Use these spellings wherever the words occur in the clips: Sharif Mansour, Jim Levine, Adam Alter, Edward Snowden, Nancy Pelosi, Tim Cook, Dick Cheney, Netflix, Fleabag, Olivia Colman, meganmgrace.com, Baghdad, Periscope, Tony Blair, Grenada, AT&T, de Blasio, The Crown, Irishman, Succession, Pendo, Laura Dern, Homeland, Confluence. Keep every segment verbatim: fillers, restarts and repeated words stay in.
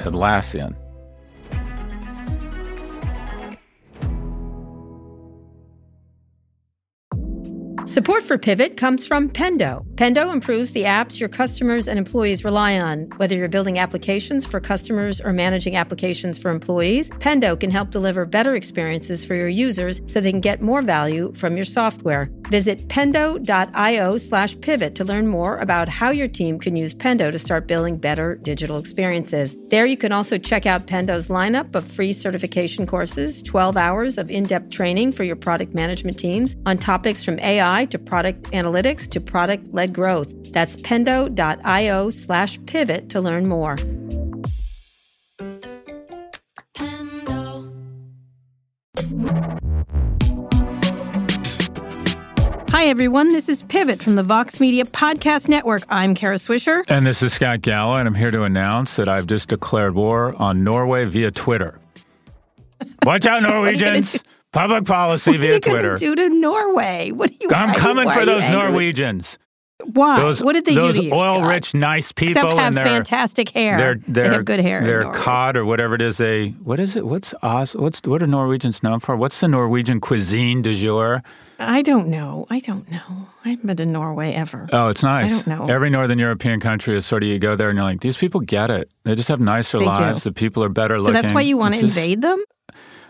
Atlassian. Support for Pivot comes from Pendo. Pendo improves the apps your customers and employees rely on. Whether you're building applications for customers or managing applications for employees, Pendo can help deliver better experiences for your users so they can get more value from your software. Visit pendo.io slash pivot to learn more about how your team can use Pendo to start building better digital experiences. There you can also check out Pendo's lineup of free certification courses, twelve hours of in-depth training for your product management teams on topics from A I to product analytics to product-led growth. That's pendo.io slash pivot to learn more. Pendo. Hi, everyone. This is Pivot from the Vox Media Podcast Network. I'm Kara Swisher. And this is Scott Galloway, and I'm here to announce that I've just declared war on Norway via Twitter. Watch out, Norwegians! Public policy what via Twitter. What are you going to do to Norway? What are you? I'm why, coming why for those Norwegians. Why? Those, what did they do to you, Scott? Those oil-rich, nice people. Except have and their, fantastic hair. Their, their, they have good hair. Their cod or whatever it is they... What is it? What's Oz? What's What are Norwegians known for? What's the Norwegian cuisine du jour? I don't know. I don't know. I haven't been to Norway ever. Oh, it's nice. I don't know. Every Northern European country is sort of, you go there and you're like, these people get it. They just have nicer they lives. Do. The people are better looking. So that's why you want to invade them?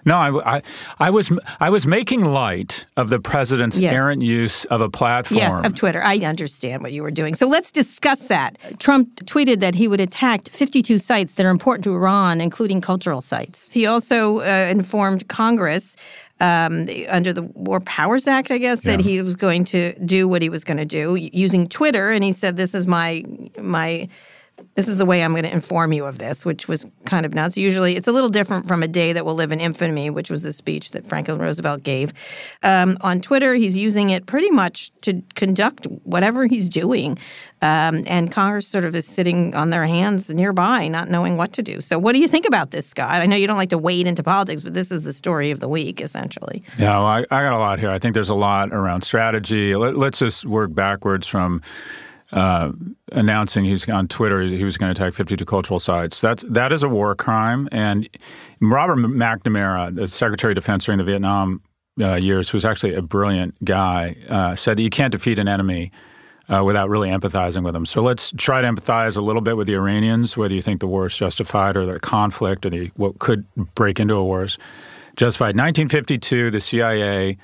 No, I, I, I was I was making light of the president's yes. errant use of a platform. Yes, of Twitter. I understand what you were doing. So let's discuss that. Trump tweeted that he would attack fifty-two sites that are important to Iran, including cultural sites. He also uh, informed Congress um, under the War Powers Act, I guess, yeah. that he was going to do what he was going to do using Twitter. And he said, this is my my... This is the way I'm going to inform you of this, which was kind of nuts. Usually it's a little different from a day that will live in infamy, which was a speech that Franklin Roosevelt gave. Um, on Twitter, he's using it pretty much to conduct whatever he's doing. Um, and Congress sort of is sitting on their hands nearby, not knowing what to do. So what do you think about this, Scott? I know you don't like to wade into politics, but this is the story of the week, essentially. Yeah, well, I, I got a lot here. I think there's a lot around strategy. Let, let's just work backwards from... Uh, announcing he's on Twitter he was going to attack fifty-two cultural sites. That's, that is a war crime. And Robert McNamara, the Secretary of Defense during the Vietnam uh, years, who was actually a brilliant guy, uh, said that you can't defeat an enemy uh, without really empathizing with them. So let's try to empathize a little bit with the Iranians, whether you think the war is justified or the conflict or the, what could break into a war is justified. nineteen fifty-two, the C I A...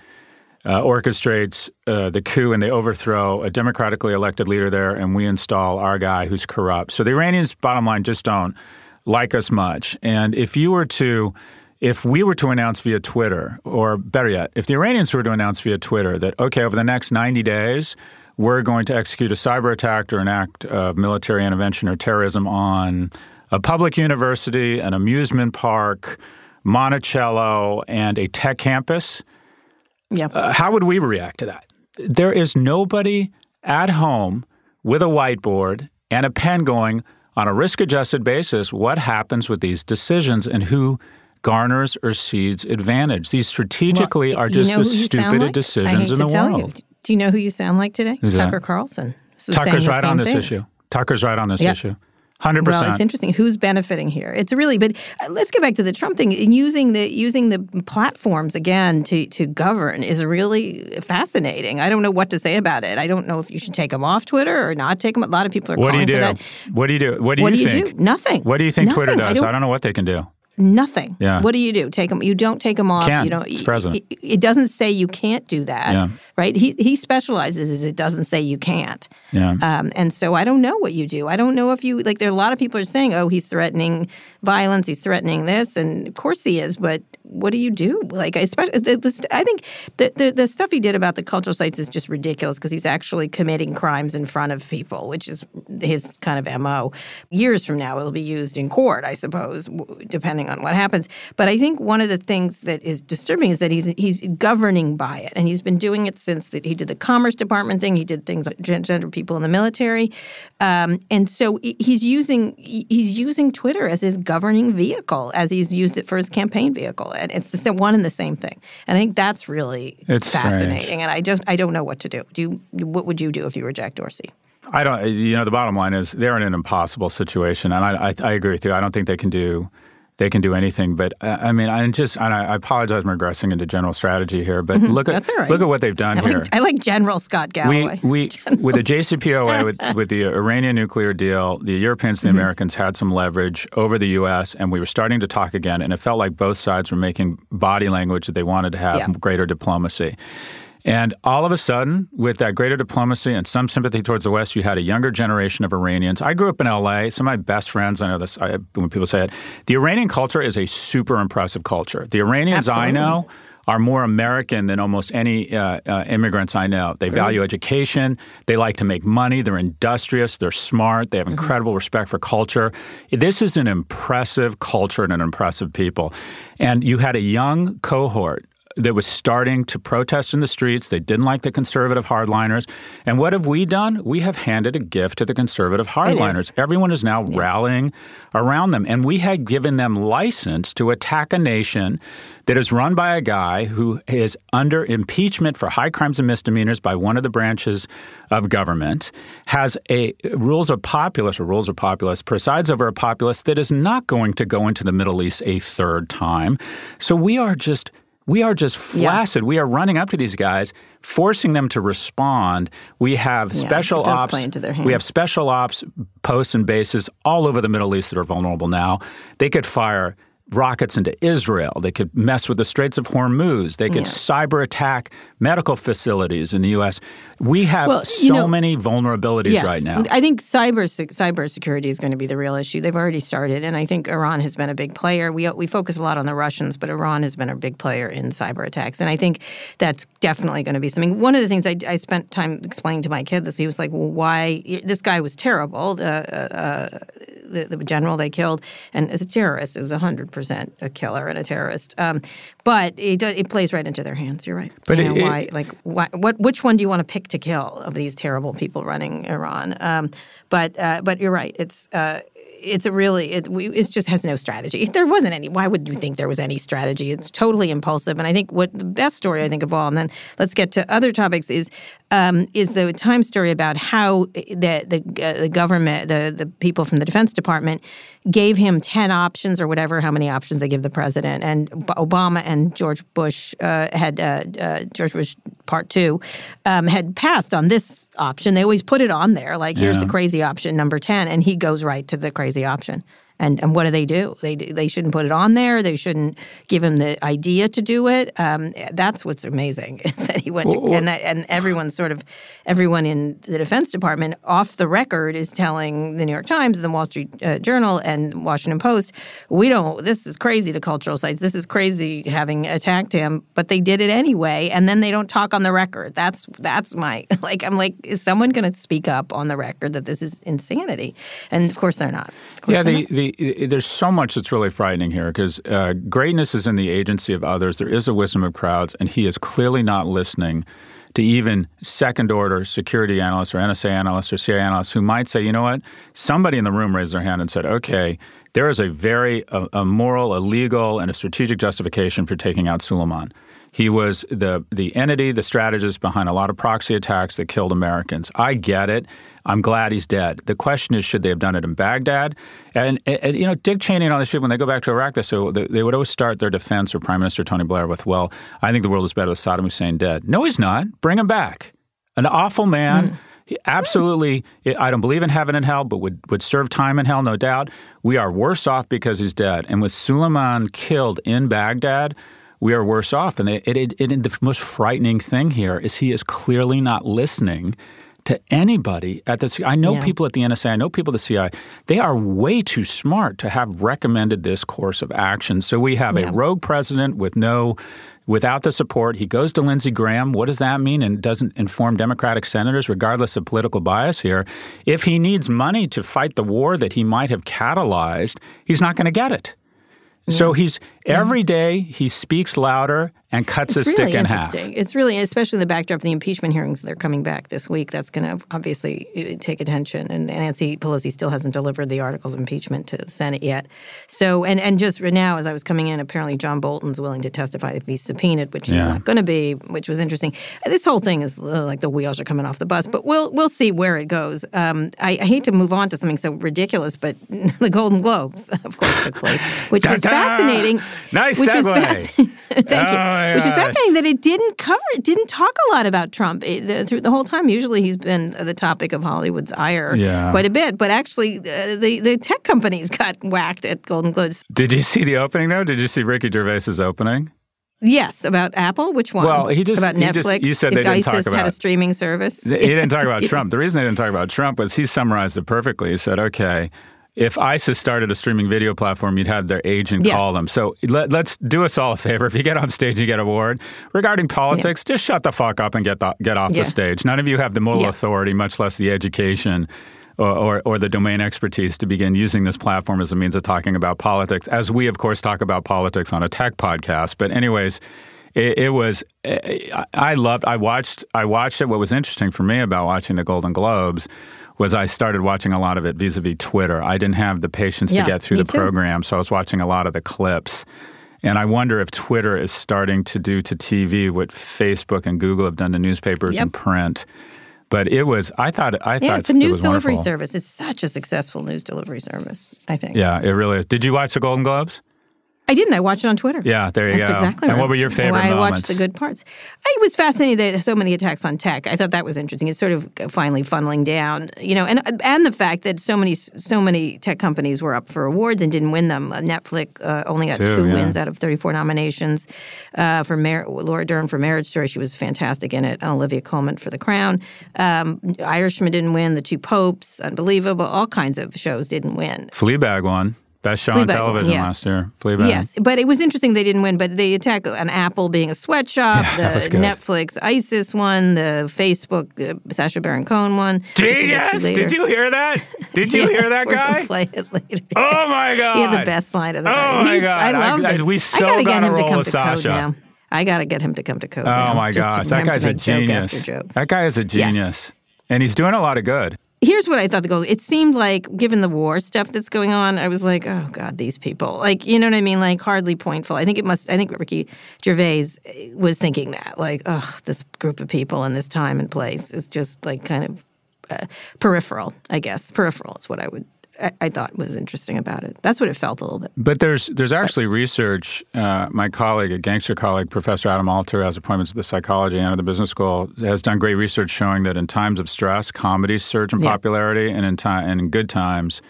Uh, orchestrates uh, the coup and they overthrow a democratically elected leader there, and we install our guy who's corrupt. So the Iranians, bottom line, just don't like us much. And if you were to, if we were to announce via Twitter, or better yet, if the Iranians were to announce via Twitter that, okay, over the next ninety days, we're going to execute a cyber attack or an act of military intervention or terrorism on a public university, an amusement park, Monticello, and a tech campus— Yeah. Uh, how would we react to that? There is nobody at home with a whiteboard and a pen going, on a risk-adjusted basis, what happens with these decisions and who garners or seeds advantage? These strategically well, are just the stupidest like? decisions in the world. You. Do you know who you sound like today? Who's Tucker that? Carlson. Tucker's right on this things. issue. Tucker's right on this yep. issue. one hundred percent. Well, it's interesting. Who's benefiting here? It's really, but let's get back to the Trump thing. Using the using the platforms, again, to, to govern is really fascinating. I don't know what to say about it. I don't know if you should take them off Twitter or not take them. A lot of people are what calling do you do? for that. What do you do? What do you, what do you think? do? Nothing. What do you think Nothing. Twitter does? I don't, I don't know what they can do. nothing. Yeah. What do you do? Take them? You don't take them off. Can't. You don't. It's president. It, it doesn't say you can't do that. Yeah. Right. He he specializes is it doesn't say you can't. Yeah. Um, and so I don't know what you do. I don't know if you like. There are a lot of people are saying, oh, he's threatening violence. He's threatening this, and of course he is. But what do you do? Like, especially, the, the, I think the, the the stuff he did about the cultural sites is just ridiculous because he's actually committing crimes in front of people, which is his kind of M O. Years from now, it'll be used in court, I suppose, w- depending on what happens. But I think one of the things that is disturbing is that he's he's governing by it, and he's been doing it since that he did the Commerce Department thing. He did things like gender people in the military, um, and so he's using he's using Twitter as his governing vehicle, as he's used it for his campaign vehicle. And it's the one and the same thing. And I think that's really it's fascinating. Strange. And I just I don't know what to do. Do you, what would you do if you were Jack Dorsey? I don't. You know, the bottom line is they're in an impossible situation, and I I, I agree with you. I don't think they can do they can do anything. But uh, I mean, I just and I, I apologize. I'm regressing into general strategy here, but mm-hmm. look at all right. look at what they've done I like, here. I like General Scott Galloway. We, we general with the J C P O A with, with the Iranian nuclear deal, the Europeans and the mm-hmm. Americans had some leverage over the U S, and we were starting to talk again. And it felt like both sides were making body language that they wanted to have yeah. greater diplomacy. And all of a sudden, with that greater diplomacy and some sympathy towards the West, you had a younger generation of Iranians. I grew up in L A. Some of my best friends, I know this I, when people say it, the Iranian culture is a super impressive culture. The Iranians Absolutely. I know are more American than almost any uh, uh, immigrants I know. They Really? Value education. They like to make money. They're industrious. They're smart. They have incredible mm-hmm. respect for culture. This is an impressive culture and an impressive people. And you had a young cohort that was starting to protest in the streets. They didn't like the conservative hardliners. And what have we done? We have handed a gift to the conservative hardliners. Is. Everyone is now yeah. rallying around them. And we had given them license to attack a nation that is run by a guy who is under impeachment for high crimes and misdemeanors by one of the branches of government, has a rules of populace or rules of populace, presides over a populace that is not going to go into the Middle East a third time. So we are just... We are just flaccid. Yeah. We are running up to these guys, forcing them to respond. We have yeah, special ops. We have special ops posts and bases all over the Middle East that are vulnerable now. They could fire rockets into Israel. They could mess with the Straits of Hormuz. They could yeah. cyber attack medical facilities in the U S. We have well, so you know, many vulnerabilities yes. right now. I think cyber cybersecurity is going to be the real issue. They've already started, and I think Iran has been a big player. We we focus a lot on the Russians, but Iran has been a big player in cyber attacks, and I think that's definitely going to be something. One of the things I, I spent time explaining to my kid this, he was like, well, why – this guy was terrible, uh, uh, the, the general they killed, and as a terrorist is one hundred percent a killer and a terrorist. Um, but it, it plays right into their hands. You're right. But you know, it, why, like, why, what, which one do you want to pick to kill of these terrible people running Iran? Um, but uh, but you're right. It's uh, it's a really it, we, it just has no strategy. If there wasn't any, why would you think there was any strategy? It's totally impulsive. And I think what the best story I think of all, and then let's get to other topics, is um, is the Time story about how the the, uh, the government, the the people from the Defense Department gave him ten options or whatever, how many options they give the president. And Obama and George Bush uh, had uh, uh, George Bush Part Two um, had passed on this option. They always put it on there, like here's yeah. the crazy option number ten, and he goes right to the crazy option. And and what do they do? They they shouldn't put it on there. They shouldn't give him the idea to do it. Um, that's what's amazing is that he went well, to, and that, and everyone sort of everyone in the Defense Department off the record is telling the New York Times, the Wall Street uh, Journal, and Washington Post, we don't. This is crazy. The cultural sites. This is crazy. Having attacked him, but they did it anyway. And then they don't talk on the record. That's that's my like. I'm like, is someone going to speak up on the record that this is insanity? And of course they're not. Of course yeah. The, they're not. the There's so much that's really frightening here because uh, greatness is in the agency of others. There is a wisdom of crowds, and he is clearly not listening to even second-order security analysts or N S A analysts or C I A analysts who might say, you know what, somebody in the room raised their hand and said, okay, there is a very a, a moral, a legal, and a strategic justification for taking out Suleiman. He was the the entity, the strategist behind a lot of proxy attacks that killed Americans. I get it. I'm glad he's dead. The question is, should they have done it in Baghdad? And, and you know, Dick Cheney and all this shit, when they go back to Iraq, they, so they, they would always start their defense or Prime Minister Tony Blair with, well, I think the world is better with Saddam Hussein dead. No, he's not. Bring him back. An awful man. Mm. Absolutely. I don't believe in heaven and hell, but would, would serve time in hell, no doubt. We are worse off because he's dead. And with Suleiman killed in Baghdad, we are worse off. And it, it, it, it, the most frightening thing here is he is clearly not listening to anybody at the C I A. I know yeah. people at the N S A. I know people at the C I A. They are way too smart to have recommended this course of action. So we have yeah. a rogue president with no without the support. He goes to Lindsey Graham. What does that mean? And doesn't inform Democratic senators, regardless of political bias here. If he needs money to fight the war that he might have catalyzed, he's not going to get it. Yeah. So he's every day he speaks louder and cuts his stick in half. It's really interesting. It's really, especially in the backdrop of the impeachment hearings that are coming back this week, that's going to obviously take attention. And Nancy Pelosi still hasn't delivered the articles of impeachment to the Senate yet. So, and, and just now, as I was coming in, apparently John Bolton's willing to testify if he's subpoenaed, which he's yeah. not going to be, which was interesting. This whole thing is like the wheels are coming off the bus, but we'll we'll see where it goes. Um, I, I hate to move on to something so ridiculous, but the Golden Globes, of course, took place, which was fascinating. Nice which segue. Was fascinating. Thank oh. you. Which is fascinating that it didn't cover – it didn't talk a lot about Trump it, the, through the whole time. Usually he's been the topic of Hollywood's ire yeah. quite a bit. But actually uh, the, the tech companies got whacked at Golden Globes. Did you see the opening though? Did you see Ricky Gervais's opening? Yes, about Apple. Which one? Well, he just about he Netflix. Just, you said they if didn't ISIS talk about had a streaming service. He didn't talk about Trump. The reason they didn't talk about Trump was he summarized it perfectly. He said, okay – if ISIS started a streaming video platform, you'd have their agent yes. call them. So let, let's do us all a favor. If you get on stage, you get an award. Regarding politics, yeah. just shut the fuck up and get the, get off yeah. the stage. None of you have the moral yeah. authority, much less the education or, or, or the domain expertise to begin using this platform as a means of talking about politics, as we, of course, talk about politics on a tech podcast. But anyways, it, it was – I loved – I watched I watched it. What was interesting for me about watching the Golden Globes was I started watching a lot of it vis-a-vis Twitter. I didn't have the patience yeah, to get through the too. program, so I was watching a lot of the clips. And I wonder if Twitter is starting to do to T V what Facebook and Google have done to newspapers yep. and print. But it was, I thought, I yeah, thought it was yeah, it's a news delivery wonderful. service. It's such a successful news delivery service, I think. Yeah, it really is. Did you watch the Golden Globes? I didn't. I watched it on Twitter. Yeah, there you That's go. That's exactly right. And what were your favorite moments? I watched the good parts. I was fascinated that there were so many attacks on tech. I thought that was interesting. It's sort of finally funneling down, you know, and and the fact that so many so many tech companies were up for awards and didn't win them. Netflix uh, only got two, two yeah. wins out of thirty-four nominations. Uh, for Mar- Laura Dern for Marriage Story, she was fantastic in it. And Olivia Colman for The Crown. Um, Irishman didn't win. The Two Popes, unbelievable. All kinds of shows didn't win. Fleabag won. Best show Fleabag, on television yes. last year, Fleabag. Yes, but it was interesting they didn't win, but the attack on Apple being a sweatshop, yeah, the Netflix ISIS one, the Facebook, the Sacha Baron Cohen one. Genius! You Did you hear that? Did you yes, hear that guy? We'll play it later. Oh, yes. my God. He had the best line of the night. Oh, my God. I loved I, it. I, we so got to get him to come to Sasha. Code now. I got to get him to come to Code oh, now. Oh, my gosh. That guy's a genius. Joke joke. That guy is a genius. Yeah. And he's doing a lot of good. Here's what I thought the goal. It seemed like, given the war stuff that's going on, I was like, oh, God, these people. Like, you know what I mean? Like, hardly pointful. I think it must – I think Ricky Gervais was thinking that. Like, oh, this group of people in this time and place is just, like, kind of uh, peripheral, I guess. Peripheral is what I would I, – I thought was interesting about it. That's what it felt a little bit. But there's there's actually but, research. Uh, my colleague, a gangster colleague, Professor Adam Alter, who has appointments at the Psychology and at the Business School, has done great research showing that in times of stress, comedies surge in yeah. popularity, and in time and in good times,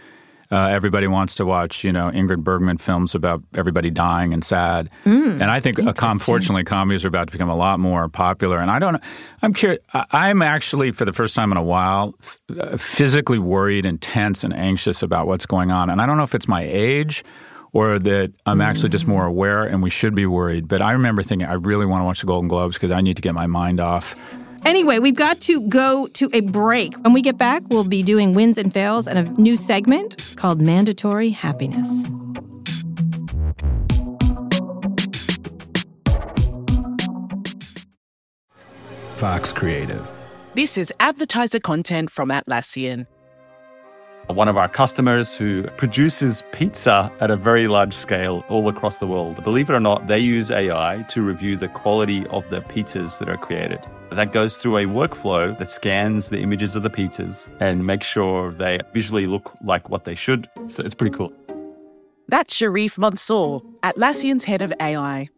uh, everybody wants to watch, you know, Ingrid Bergman films about everybody dying and sad. Mm, and I think, unfortunately, comedies are about to become a lot more popular. And I don't – I'm curious – I'm actually, for the first time in a while, physically worried and tense and anxious about what's going on. And I don't know if it's my age or that I'm mm. actually just more aware and we should be worried. But I remember thinking I really want to watch the Golden Globes because I need to get my mind off – anyway, we've got to go to a break. When we get back, we'll be doing Wins and Fails and a new segment called Mandatory Happiness. Fox Creative. This is advertiser content from Atlassian. One of our customers who produces pizza at a very large scale all across the world. Believe it or not, they use A I to review the quality of the pizzas that are created. That goes through a workflow that scans the images of the pizzas and makes sure they visually look like what they should. So it's pretty cool. That's Sharif Mansour, Atlassian's head of A I.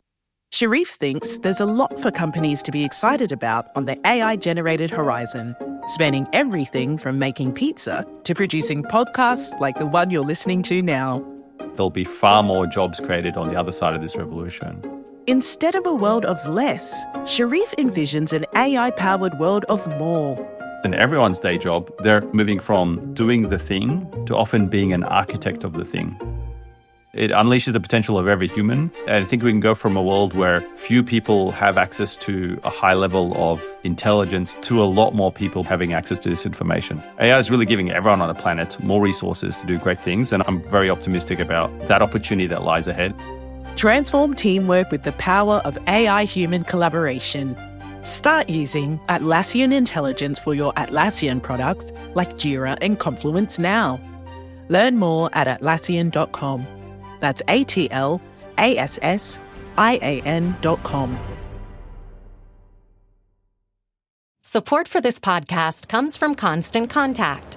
Sharif thinks there's a lot for companies to be excited about on the A I-generated horizon. spanning everything from making pizza to producing podcasts like the one you're listening to now. There'll be far more jobs created on the other side of this revolution. Instead of a world of less, Sharif envisions an A I-powered world of more. In everyone's day job, they're moving from doing the thing to often being an architect of the thing. It unleashes the potential of every human. And I think we can go from a world where few people have access to a high level of intelligence to a lot more people having access to this information. A I is really giving everyone on the planet more resources to do great things, and I'm very optimistic about that opportunity that lies ahead. Transform teamwork with the power of A I-human collaboration. Start using Atlassian Intelligence for your Atlassian products like Jira and Confluence now. Learn more at Atlassian dot com. That's A-T-L-A-S-S-I-A-N dot com. Support for this podcast comes from Constant Contact.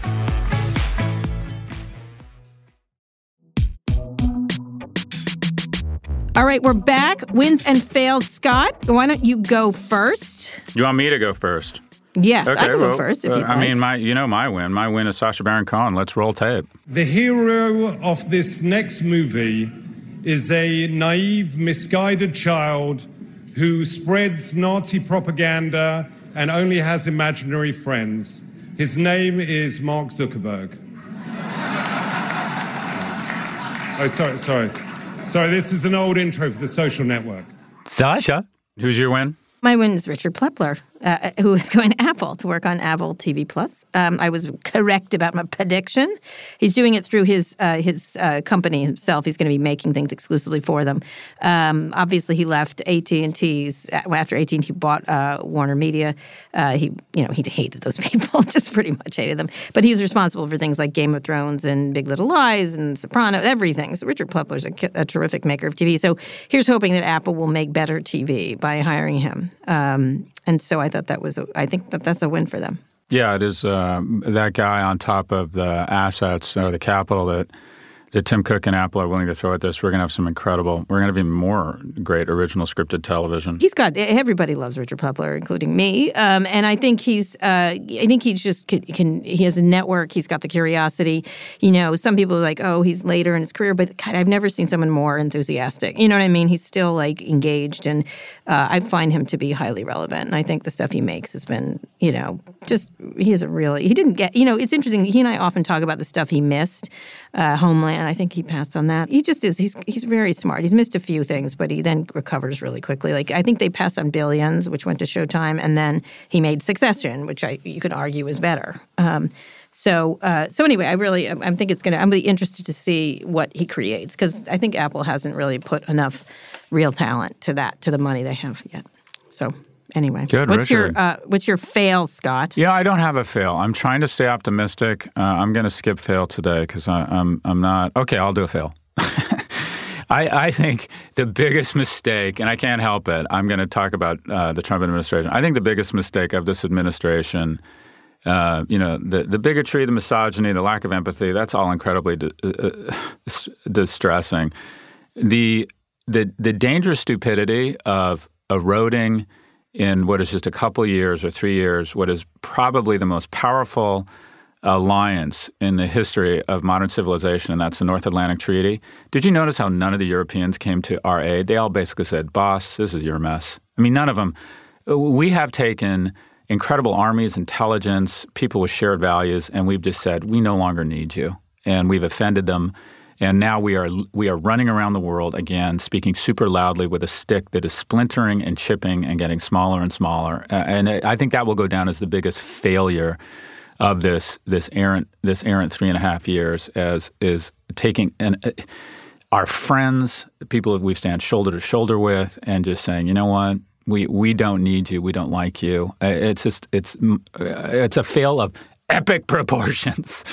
All right, we're back. Wins and fails. Scott, why don't you go first? You want me to go first? Yes, okay, I can well, go first if uh, you I like. mean, my, you know my win. My win is Sacha Baron Cohen. Let's roll tape. The hero of this next movie is a naive, misguided child who spreads Nazi propaganda and only has imaginary friends. His name is Mark Zuckerberg. Oh, sorry, sorry. Sorry, this is an old intro for The Social Network. Sacha, who's your win? My win is Richard Plepler, uh, who is going to Apple to work on Apple T V Plus. Um, I was correct about my prediction. He's doing it through his uh, his uh, company himself. He's going to be making things exclusively for them. Um, obviously, he left A T and T's after A T and T bought uh, Warner Media. Uh, he you know he hated those people, just pretty much hated them. But he's responsible for things like Game of Thrones and Big Little Lies and Sopranos, everything. So Richard Plepler's a, a terrific maker of T V. So here's hoping that Apple will make better T V by hiring him. Um, and so I thought that was, a, I think that that's a win for them. Yeah, it is uh, that guy on top of the assets or the capital that, that Tim Cook and Apple are willing to throw at this. We're going to have some incredible, we're going to be more great original scripted television. He's got, everybody loves Richard Plepler, including me. Um, and I think he's, uh, I think he just can, can, he has a network. He's got the curiosity. You know, some people are like, oh, he's later in his career. But God, I've never seen someone more enthusiastic. You know what I mean? He's still like engaged. And uh, I find him to be highly relevant. And I think the stuff he makes has been, you know, just, he isn't really, he didn't get, you know, it's interesting. He and I often talk about the stuff he missed, uh, Homeland. And I think he passed on that. He just is. He's he's very smart. He's missed a few things, but he then recovers really quickly. Like I think they passed on Billions, which went to Showtime, and then he made Succession, which I you could argue is better. Um, so uh, so anyway, I really I, I think it's gonna. I'm really interested to see what he creates because I think Apple hasn't really put enough real talent to that to the money they have yet. So. Anyway, Good, what's Richard. your uh, what's your fail, Scott? Yeah, I don't have a fail. I'm trying to stay optimistic. Uh, I'm going to skip fail today because I'm I'm not okay. I'll do a fail. I I think the biggest mistake, and I can't help it. I'm going to talk about uh, the Trump administration. I think the biggest mistake of this administration, uh, you know, the the bigotry, the misogyny, the lack of empathy. That's all incredibly di- uh, distressing. The the the dangerous stupidity of eroding. In what is just a couple years or three years, what is probably the most powerful alliance in the history of modern civilization, and that's the North Atlantic Treaty. Did you notice how none of the Europeans came to our aid? They all basically said, boss, this is your mess. I mean, none of them. We have taken incredible armies, intelligence, people with shared values, and we've just said, we no longer need you. And we've offended them. And now we are we are running around the world again, speaking super loudly with a stick that is splintering and chipping and getting smaller and smaller. Uh, and it, I think that will go down as the biggest failure of this this errant this errant three and a half years, as is taking an, uh, our friends, people that we stand shoulder to shoulder with, and just saying, you know what, we we don't need you, we don't like you. Uh, it's just it's it's a fail of epic proportions.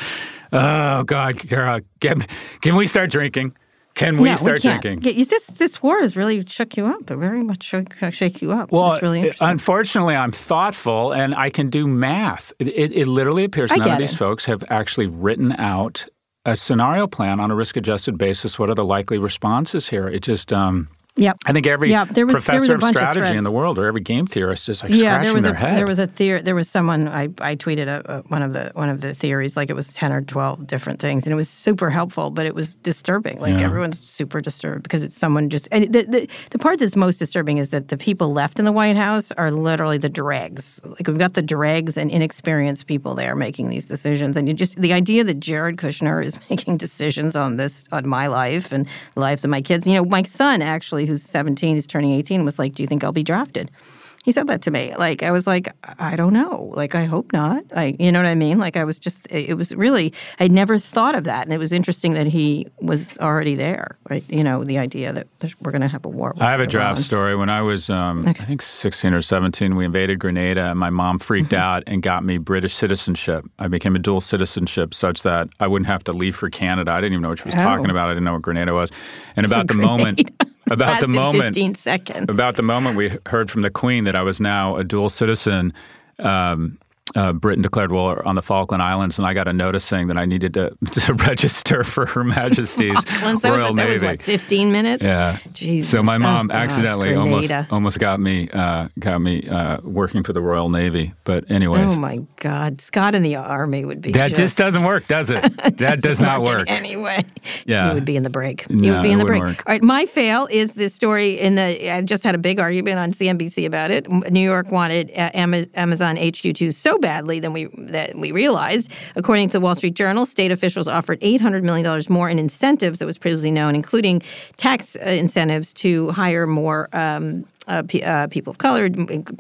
Oh, God, Kara, can, can we start drinking? Can we no, start we can't. drinking? This, this war has really shook you up. It very much shook, shook you up. Well, it's really interesting. Unfortunately, I'm thoughtful, and I can do math. It, it, it literally appears none of these folks have actually written out a scenario plan on a risk-adjusted basis. What are the likely responses here? It just um, – Yep. I think every yep. there was, professor there was of strategy of in the world, or every game theorist, is like yeah, scratching there was their a, head. There was a theory. There was someone I, I tweeted a, a, one of the one of the theories, like it was ten or twelve different things, and it was super helpful, but it was disturbing. Like yeah. everyone's super disturbed because it's someone just. And the, the the part that's most disturbing is that the people left in the White House are literally the dregs. Like we've got the dregs and inexperienced people there making these decisions, and you just the idea that Jared Kushner is making decisions on this on my life and the lives of my kids. You know, my son actually, who's seventeen, is turning eighteen, was like, do you think I'll be drafted? He said that to me. Like, I was like, I don't know. Like, I hope not. Like, you know what I mean? Like, I was just, it was really, I'd never thought of that. And it was interesting that he was already there, right? You know, the idea that we're going to have a war. I have a draft on. story. When I was, um, okay. I think, sixteen or seventeen, we invaded Grenada, and my mom freaked out and got me British citizenship. I became a dual citizenship such that I wouldn't have to leave for Canada. I didn't even know what she was oh. talking about. I didn't know what Grenada was. And it's about the Grenada. moment... About the moment, fifteen seconds. About the moment we heard from the Queen that I was now a dual citizen, um, uh, Britain declared war on the Falkland Islands, and I got a notice saying that I needed to, to register for Her Majesty's Falklands, Royal Navy. That was, what, fifteen minutes? Yeah. Jesus. So my mom oh, accidentally God, almost almost got me uh, got me uh, working for the Royal Navy. But anyways. Oh, my God. Scott in the Army would be That just, just doesn't work, does it? That does, does not work. work. Anyway. Yeah. You would be in the break. No, you would be in the break. Work. All right. My fail is this story in the – I just had a big argument on C N B C about it. New York wanted uh, Amazon H Q two so badly than we that we realized. According to the Wall Street Journal, state officials offered eight hundred million dollars more in incentives that was previously known, including tax incentives to hire more um, uh, p- uh, people of color,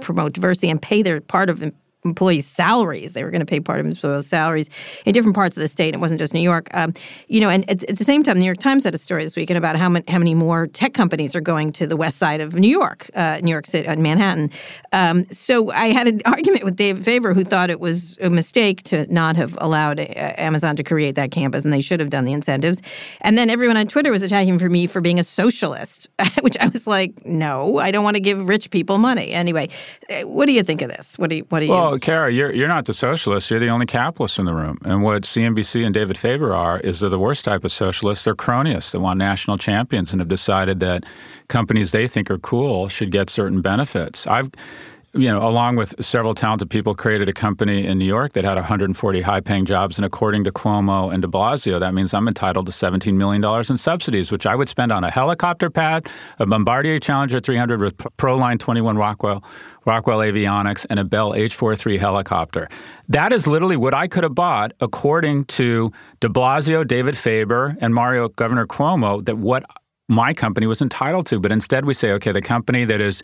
promote diversity, and pay their part of employees' salaries. They were going to pay part of employees' salaries in different parts of the state. It wasn't just New York. Um, you know, and at, at the same time, the New York Times had a story this weekend about how, man, how many more tech companies are going to the west side of New York, uh, New York City, uh, Manhattan. Um, so I had an argument with Dave Faver, who thought it was a mistake to not have allowed uh, Amazon to create that campus, and they should have done the incentives. And then everyone on Twitter was attacking for me for being a socialist, which I was like, no, I don't want to give rich people money. Anyway, what do you think of this? What do you, what do you well, Kara, you're you're not the socialist. You're the only capitalist in the room. And what C N B C and David Faber are is they're the worst type of socialists. They're cronies that want national champions and have decided that companies they think are cool should get certain benefits. I've, you know, along with several talented people, created a company in New York that had one hundred forty high-paying jobs. And according to Cuomo and de Blasio, that means I'm entitled to seventeen million dollars in subsidies, which I would spend on a helicopter pad, a Bombardier Challenger three hundred with Proline twenty-one Rockwell, Rockwell Avionics, and a Bell H forty-three helicopter. That is literally what I could have bought, according to de Blasio, David Faber, and Mario Governor Cuomo, that what my company was entitled to. But instead we say, okay, the company that is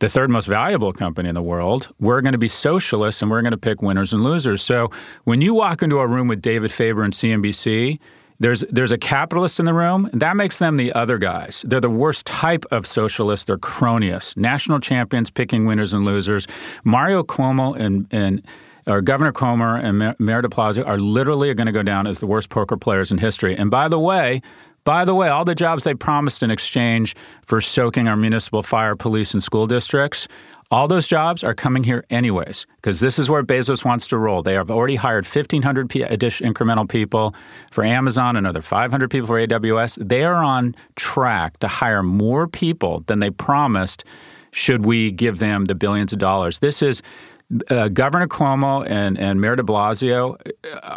the third most valuable company in the world, we're going to be socialists and we're going to pick winners and losers. So when you walk into a room with David Faber and C N B C, there's there's a capitalist in the room. And that makes them the other guys. They're the worst type of socialists. They're cronies, national champions picking winners and losers. Mario Cuomo and and or Governor Cuomo and Mayor de Blasio are literally going to go down as the worst poker players in history. And by the way, By the way, all the jobs they promised in exchange for soaking our municipal fire, police, and school districts, all those jobs are coming here anyways, because this is where Bezos wants to roll. They have already hired fifteen hundred incremental people for Amazon, another five hundred people for A W S. They are on track to hire more people than they promised should we give them the billions of dollars. This is... Uh, Governor Cuomo and, and Mayor de Blasio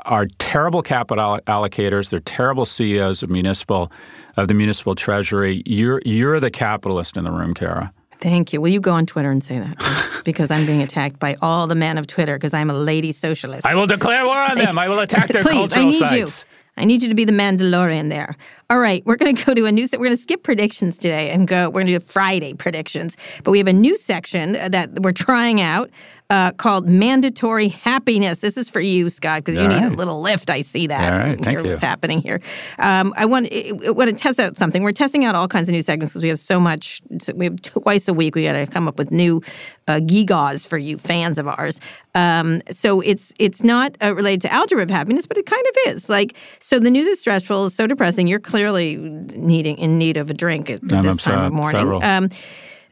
are terrible capital allocators. They're terrible C E Os of municipal, of the municipal treasury. You're you're the capitalist in the room, Kara. Thank you. Will you go on Twitter and say that? Because I'm being attacked by all the men of Twitter because I'm a lady socialist. I will declare war on them. I will attack their Please, cultural sites. Please, I need sites. you. I need you to be the Mandalorian there. All right, we're going to go to a new se- – we're going to skip predictions today and go – we're going to do Friday predictions. But we have a new section that we're trying out uh, called Mandatory Happiness. This is for you, Scott, because you All need right. a little lift. I see that. All right, thank you. What's happening here. Um, I want I want to test out something. We're testing out all kinds of new segments because we have so much – we have twice a week we got to come up with new uh, gigas for you fans of ours. Um, so it's it's not uh, related to algebra of happiness, but it kind of is. Like – So the news is stressful, so depressing. You're clearly needing in need of a drink at, at this upset, time of morning. Um,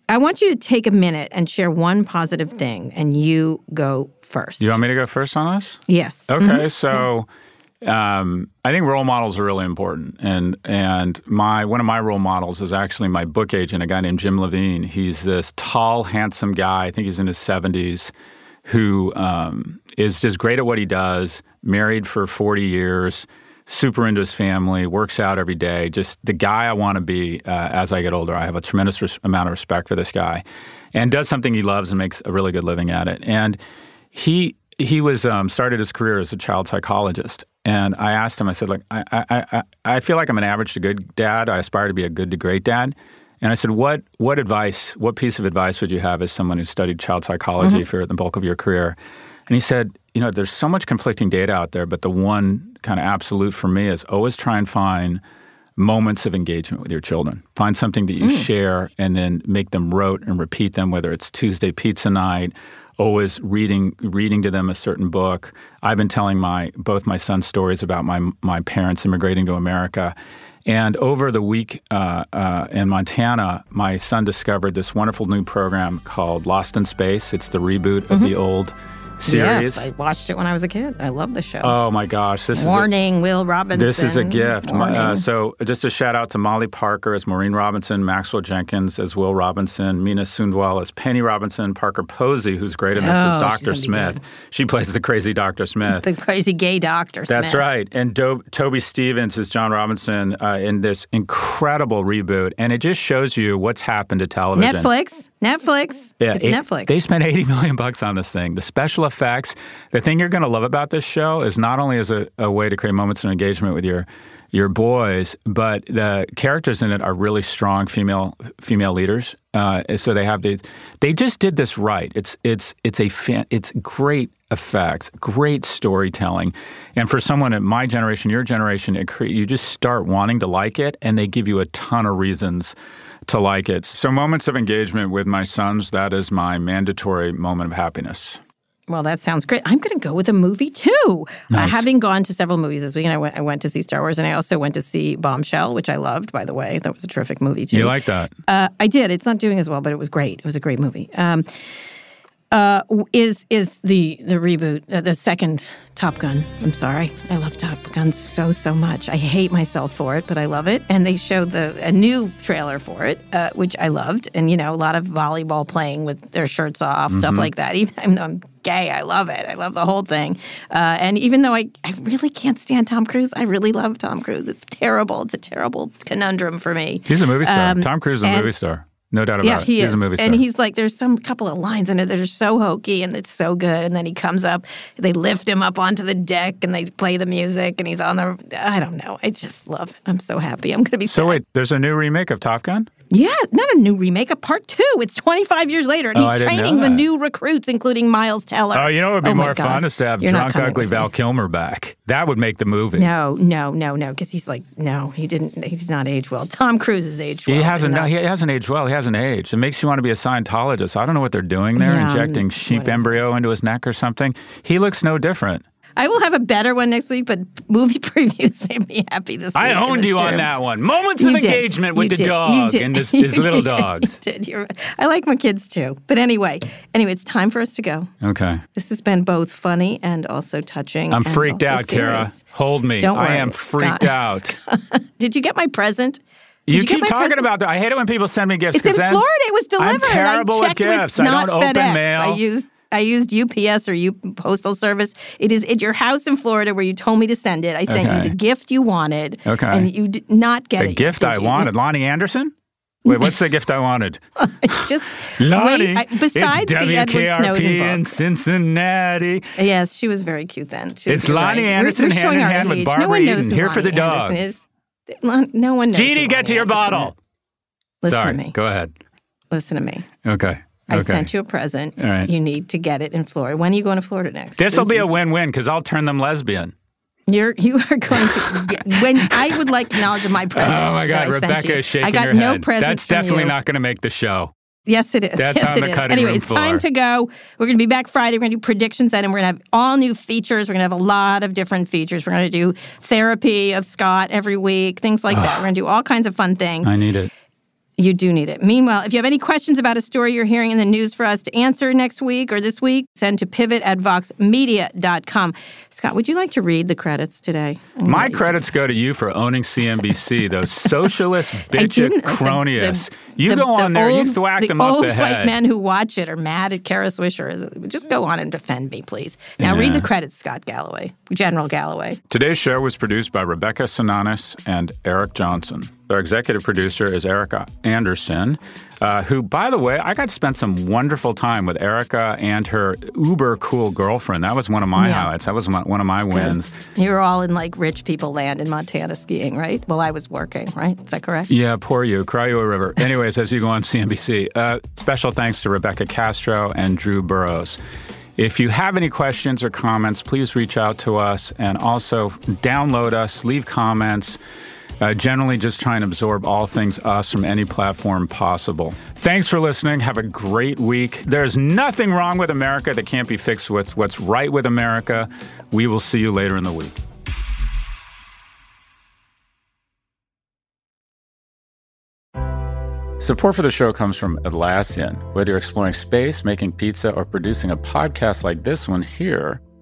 I want you to take a minute and share one positive thing, and you go first. You want me to go first on this? Yes. Okay. Mm-hmm. So um, I think role models are really important, and and my one of my role models is actually my book agent, a guy named Jim Levine. He's this tall, handsome guy. I think he's in his seventies, who um, is just great at what he does. Married for forty years. Super into his family, works out every day, just the guy I want to be uh, as I get older. I have a tremendous res- amount of respect for this guy, and does something he loves and makes a really good living at it. And he he was um, started his career as a child psychologist. And I asked him, I said, look, I, I I I feel like I'm an average to good dad. I aspire to be a good to great dad. And I said, what what advice, what piece of advice would you have as someone who studied child psychology mm-hmm. for the bulk of your career? And he said, you know, there's so much conflicting data out there, but the one kind of absolute for me is always try and find moments of engagement with your children. Find something that you mm. share and then make them rote and repeat them, whether it's Tuesday pizza night, always reading reading to them a certain book. I've been telling my both my sons stories about my my parents immigrating to America. And over the week uh, uh, in Montana, my son discovered this wonderful new program called Lost in Space. It's the reboot mm-hmm. of the old series. Yes, I watched it when I was a kid. I love the show. Oh my gosh! This warning, is a, Will Robinson. This is a gift. Uh, so, just a shout out to Molly Parker as Maureen Robinson, Maxwell Jenkins as Will Robinson, Mina Sundwal as Penny Robinson, Parker Posey, who's great in this, oh, is Doctor Smith. She plays the crazy Doctor Smith, the crazy gay Doctor Smith. That's right. And Do- Toby Stevens is John Robinson uh, in this incredible reboot, and it just shows you what's happened to television. Netflix, Netflix. Yeah, it's eight, Netflix. They spent eighty million bucks on this thing. The special effects. The thing you're going to love about this show is not only is it a, a way to create moments of engagement with your your boys, but the characters in it are really strong female female leaders. Uh, so they have the, they just did this right. It's it's it's a fan, it's great effects, great storytelling, and for someone at my generation, your generation, it cre- you just start wanting to like it, and they give you a ton of reasons to like it. So moments of engagement with my sons, that is my mandatory moment of happiness. Well, that sounds great. I'm going to go with a movie, too. Nice. Uh, having gone to several movies this weekend, I went, I went to see Star Wars, and I also went to see Bombshell, which I loved, by the way. That was a terrific movie, too. You like that? Uh, I did. It's not doing as well, but it was great. It was a great movie. Um, uh, is is the, the reboot, uh, the second Top Gun. I'm sorry. I love Top Gun so, so much. I hate myself for it, but I love it. And they showed the a new trailer for it, uh, which I loved. And, you know, a lot of volleyball playing with their shirts off, mm-hmm. stuff like that. Even though I'm gay. I love it. I love the whole thing. Uh, and even though I, I really can't stand Tom Cruise, I really love Tom Cruise. It's terrible. It's a terrible conundrum for me. He's a movie star. Um, Tom Cruise is a and, movie star. No doubt about yeah, it. He he's is. a movie star. And he's like, there's some couple of lines in it that are so hokey and it's so good. And then he comes up, they lift him up onto the deck and they play the music and he's on the, I don't know. I just love it. I'm so happy. I'm going to be so sad. Wait, there's a new remake of Top Gun? Yeah, not a new remake, a part two. It's twenty-five years later, and oh, he's training the new recruits, including Miles Teller. Oh, you know what would be oh more God. fun is to have You're drunk, ugly Val Kilmer back. That would make the movie. No, no, no, no, because he's like, no, he didn't. He did not age well. Tom Cruise has aged well. He hasn't. No, he hasn't aged well. He hasn't aged. It makes you want to be a Scientologist. I don't know what they're doing there, yeah, injecting sheep whatever. embryo into his neck or something. He looks no different. I will have a better one next week, but movie previews made me happy this week. I owned you term. on that one. Moments you of did. engagement you with did. the dog you did. and this, his little did. dogs. You did. You're, I like my kids, too. But anyway, anyway, it's time for us to go. Okay. This has been both funny and also touching. I'm freaked out, serious. Kara. Hold me. Don't worry. I am freaked Scott. out. Did you get my present? Did you, you keep talking present? about that. I hate it when people send me gifts. It's in Florida. It was delivered. I'm terrible I checked with gifts. With not I don't FedEx. open mail. I used... I used U P S or U- Postal Service. It is at your house in Florida where you told me to send it. I sent okay. you the gift you wanted, okay. and you did not get the it. The gift I you? wanted. Lonnie Anderson? Wait, what's the gift I wanted? Just Lottie, wait, I, besides it's the Edward Snowden book. In Cincinnati. Yes, she was very cute then. She it's Lonnie right. Anderson we're, we're hand in hand age. With Barbara no one knows Eden, here Lonnie for the dog. Is. No one knows Jeannie, get to your Anderson bottle. Is. Listen Sorry, to me. Go ahead. Listen to me. Okay. I okay. sent you a present. All right. You need to get it in Florida. When are you going to Florida next? This'll this will be is, a win-win because I'll turn them lesbian. You're you are going to get, when I would like knowledge of my present. Oh my God, Rebecca is shaking her head. I got no present. That's definitely you. Not going to make the show. Yes, it is. That's yes, on the cutting anyway, room floor. Anyway, it's time to go. We're going to be back Friday. We're going to do predictions then, and we're going to have all new features. We're going to have a lot of different features. We're going to do therapy of Scott every week, things like that. We're going to do all kinds of fun things. I need it. You do need it. Meanwhile, if you have any questions about a story you're hearing in the news for us to answer next week or this week, send to pivot at vox media dot com. Scott, would you like to read the credits today? My credits go to you for owning C N B C, those socialist bitch cronies. You the, go on the there, old, you thwack the them up the head. The old white men who watch it are mad at Kara Swisher. Just go on and defend me, please. Now yeah. read the credits, Scott Galloway, General Galloway. Today's show was produced by Rebecca Sinanis and Eric Johnson. Our executive producer is Erica Anderson, uh, who, by the way, I got to spend some wonderful time with Erica and her uber cool girlfriend. That was one of my yeah. highlights. That was one of my wins. You were all in, like, rich people land in Montana skiing, right? Well, I was working, right? Is that correct? Yeah, poor you. Cry you a river. Anyways, as you go on C N B C, uh, special thanks to Rebecca Castro and Drew Burrows. If you have any questions or comments, please reach out to us and also download us, leave comments. Uh, generally just try and absorb all things us from any platform possible. Thanks for listening. Have a great week. There's nothing wrong with America that can't be fixed with what's right with America. We will see you later in the week. Support for the show comes from Atlassian. Whether you're exploring space, making pizza, or producing a podcast like this one here,